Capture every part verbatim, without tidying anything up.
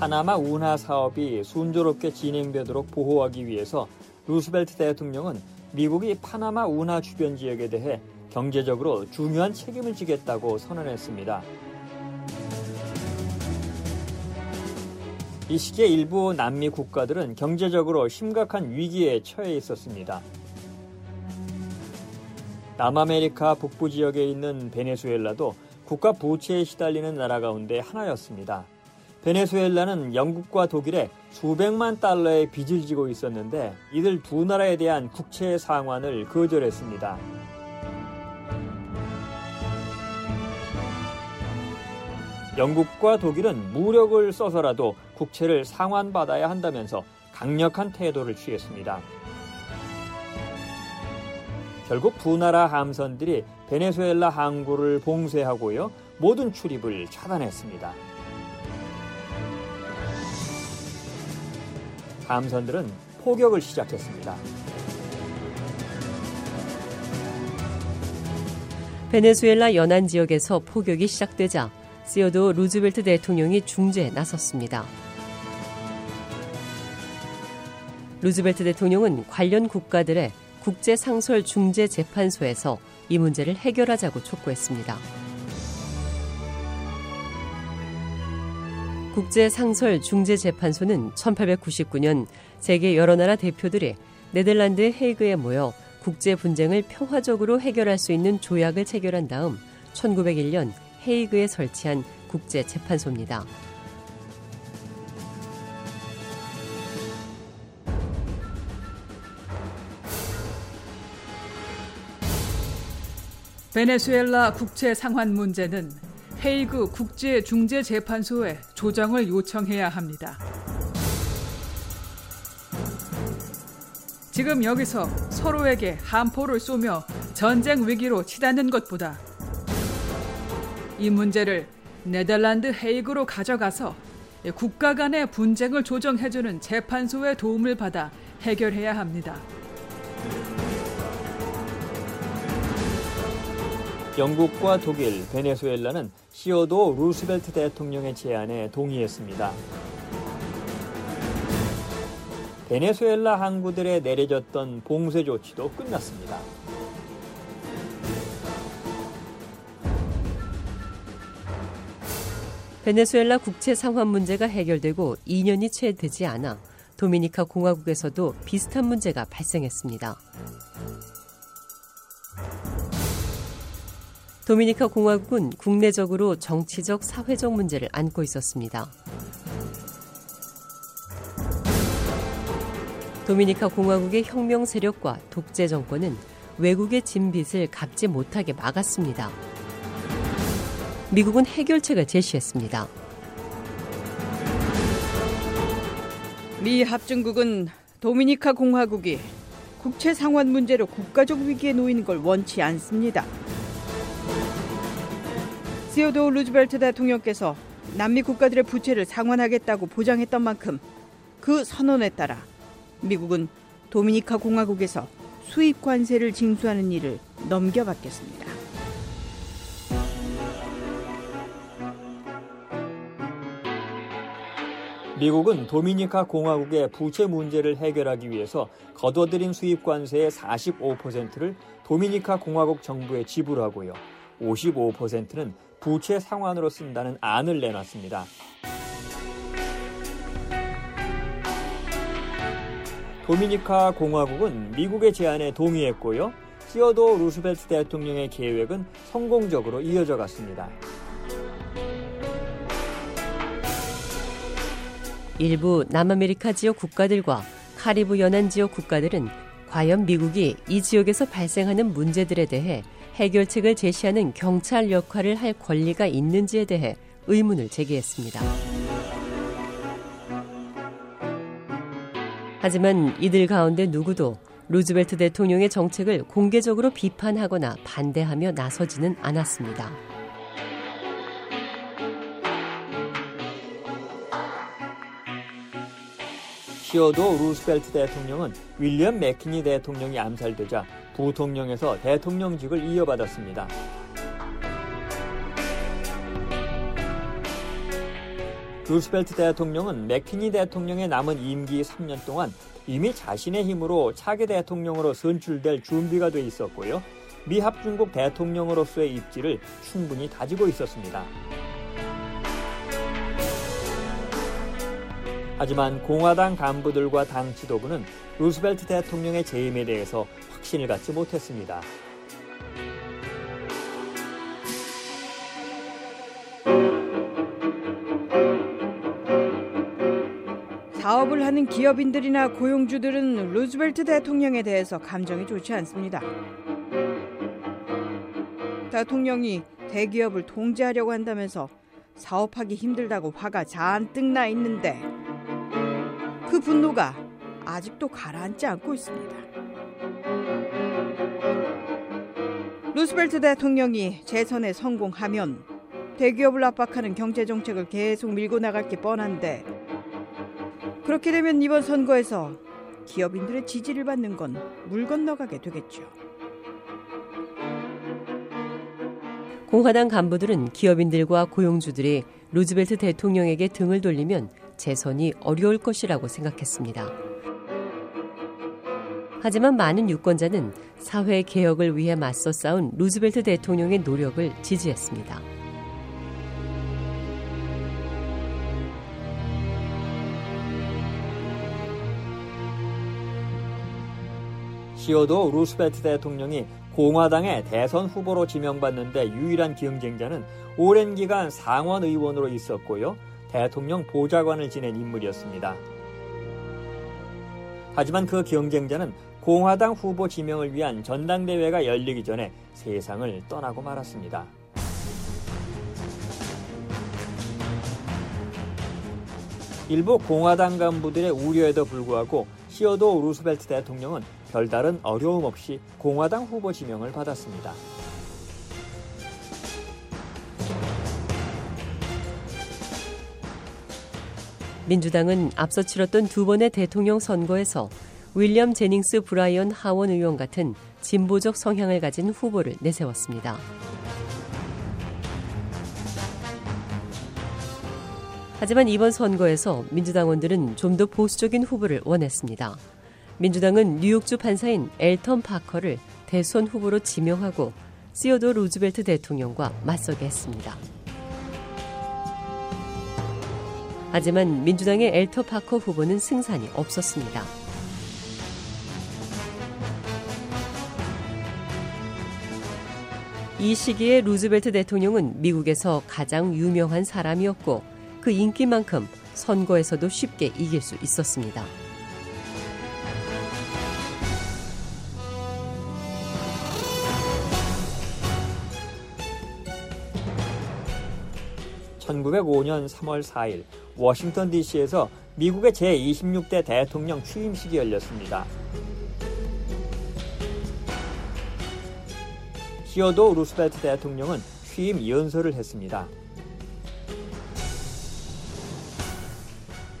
파나마 운하 사업이 순조롭게 진행되도록 보호하기 위해서 루스벨트 대통령은 미국이 파나마 운하 주변 지역에 대해 경제적으로 중요한 책임을 지겠다고 선언했습니다. 이 시기에 일부 남미 국가들은 경제적으로 심각한 위기에 처해 있었습니다. 남아메리카 북부 지역에 있는 베네수엘라도 국가 부채에 시달리는 나라 가운데 하나였습니다. 베네수엘라는 영국과 독일에 수백만 달러의 빚을 지고 있었는데 이들 두 나라에 대한 국채 상환을 거절했습니다. 영국과 독일은 무력을 써서라도 국채를 상환받아야 한다면서 강력한 태도를 취했습니다. 결국 두 나라 함선들이 베네수엘라 항구를 봉쇄하고요, 모든 출입을 차단했습니다. 함선들은 포격을 시작했습니다. 베네수엘라 연안 지역에서 포격이 시작되자 시어도어 루즈벨트 대통령이 중재에 나섰습니다. 루즈벨트 대통령은 관련 국가들의 국제상설중재재판소에서 이 문제를 해결하자고 촉구했습니다. 국제상설중재재판소는 천팔백구십구 년 세계 여러 나라 대표들이 네덜란드 헤이그에 모여 국제 분쟁을 평화적으로 해결할 수 있는 조약을 체결한 다음 천구백일 년 헤이그에 설치한 국제재판소입니다. 베네수엘라 국채 상환 문제는 헤이그 국제중재재판소에 조정을 요청해야 합니다. 지금 여기서 서로에게 함포를 쏘며 전쟁 위기로 치닫는 것보다 이 문제를 네덜란드 헤이그로 가져가서 국가 간의 분쟁을 조정해주는 재판소의 도움을 받아 해결해야 합니다. 영국과 독일, 베네수엘라는 시어도어 루스벨트 대통령의 제안에 동의했습니다. 베네수엘라 항구들에 내려졌던 봉쇄 조치도 끝났습니다. 베네수엘라 국채 상환 문제가 해결되고 이 년이 채 되지 않아 도미니카 공화국에서도 비슷한 문제가 발생했습니다. 도미니카 공화국은 국내적으로 정치적, 사회적 문제를 안고 있었습니다. 도미니카 공화국의 혁명 세력과 독재 정권은 외국의 진빚을 갚지 못하게 막았습니다. 미국은 해결책을 제시했습니다. 미 합중국은 도미니카 공화국이 국채 상환 문제로 국가적 위기에 놓이는 걸 원치 않습니다. 시어도어 루즈벨트 대통령께서 남미 국가들의 부채를 상환하겠다고 보장했던 만큼 그 선언에 따라 미국은 도미니카 공화국에서 수입 관세를 징수하는 일을 넘겨받겠습니다. 미국은 도미니카 공화국의 부채 문제를 해결하기 위해서 거둬들인 수입 관세의 사십오 퍼센트를 도미니카 공화국 정부에 지불하고요, 오십오 퍼센트는 부채 상환으로 쓴다는 안을 내놨습니다. 도미니카 공화국은 미국의 제안에 동의했고요, 시어도어 루스벨트 대통령의 계획은 성공적으로 이어져 갔습니다. 일부 남아메리카 지역 국가들과 카리브 연안 지역 국가들은 과연 미국이 이 지역에서 발생하는 문제들에 대해 해결책을 제시하는 경찰 역할을 할 권리가 있는지에 대해 의문을 제기했습니다. 하지만 이들 가운데 누구도 루즈벨트 대통령의 정책을 공개적으로 비판하거나 반대하며 나서지는 않았습니다. 시어도 루스벨트 대통령은 윌리엄 맥킨리 대통령이 암살되자 부통령에서 대통령직을 이어받았습니다. 루스벨트 대통령은 맥킨리 대통령의 남은 임기 삼 년 동안 이미 자신의 힘으로 차기 대통령으로 선출될 준비가 돼 있었고요. 미합중국 대통령으로서의 입지를 충분히 다지고 있었습니다. 하지만 공화당 간부들과 당 지도부는 루스벨트 대통령의 재임에 대해서 확신을 갖지 못했습니다. 사업을 하는 기업인들이나 고용주들은 루즈벨트 대통령에 대해서 감정이 좋지 않습니다. 대통령이 대기업을 통제하려고 한다면서 사업하기 힘들다고 화가 잔뜩 나 있는데 그 분노가 아직도 가라앉지 않고 있습니다. 루즈벨트 대통령이 재선에 성공하면 대기업을 압박하는 경제정책을 계속 밀고 나갈 게 뻔한데 그렇게 되면 이번 선거에서 기업인들의 지지를 받는 건 물 건너가게 되겠죠. 공화당 간부들은 기업인들과 고용주들이 루즈벨트 대통령에게 등을 돌리면 재선이 어려울 것이라고 생각했습니다. 하지만 많은 유권자는 사회 개혁을 위해 맞서 싸운 루즈벨트 대통령의 노력을 지지했습니다. 시어도 루스벨트 대통령이 공화당의 대선 후보로 지명받는데 유일한 경쟁자는 오랜 기간 상원 의원으로 있었고요. 대통령 보좌관을 지낸 인물이었습니다. 하지만 그 경쟁자는 공화당 후보 지명을 위한 전당대회가 열리기 전에 세상을 떠나고 말았습니다. 일부 공화당 간부들의 우려에도 불구하고 시어도 루스벨트 대통령은 별다른 어려움 없이 공화당 후보 지명을 받았습니다. 민주당은 앞서 치렀던 두 번의 대통령 선거에서 윌리엄 제닝스 브라이언 하원 의원 같은 진보적 성향을 가진 후보를 내세웠습니다. 하지만 이번 선거에서 민주당원들은 좀 더 보수적인 후보를 원했습니다. 민주당은 뉴욕주 판사인 엘턴 파커를 대선 후보로 지명하고 시어도 루즈벨트 대통령과 맞서게 했습니다. 하지만 민주당의 엘턴 파커 후보는 승산이 없었습니다. 이 시기에 루즈벨트 대통령은 미국에서 가장 유명한 사람이었고 그 인기만큼 선거에서도 쉽게 이길 수 있었습니다. 천구백오년 삼월 사일 워싱턴 디씨에서 미국의 제이십육대 대통령 취임식이 열렸습니다. 시어도 루스벨트 대통령은 취임 연설을 했습니다.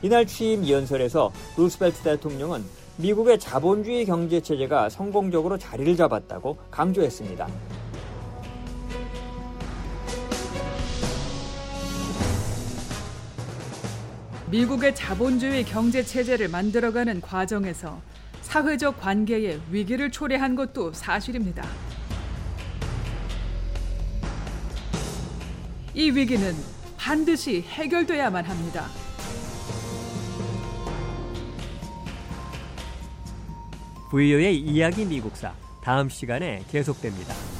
이날 취임 연설에서 루스벨트 대통령은 미국의 자본주의 경제체제가 성공적으로 자리를 잡았다고 강조했습니다. 미국의 자본주의 경제체제를 만들어가는 과정에서 사회적 관계에 위기를 초래한 것도 사실입니다. 이 위기는 반드시 해결돼야만 합니다. 브이오에이 이야기 미국사 다음 시간에 계속됩니다.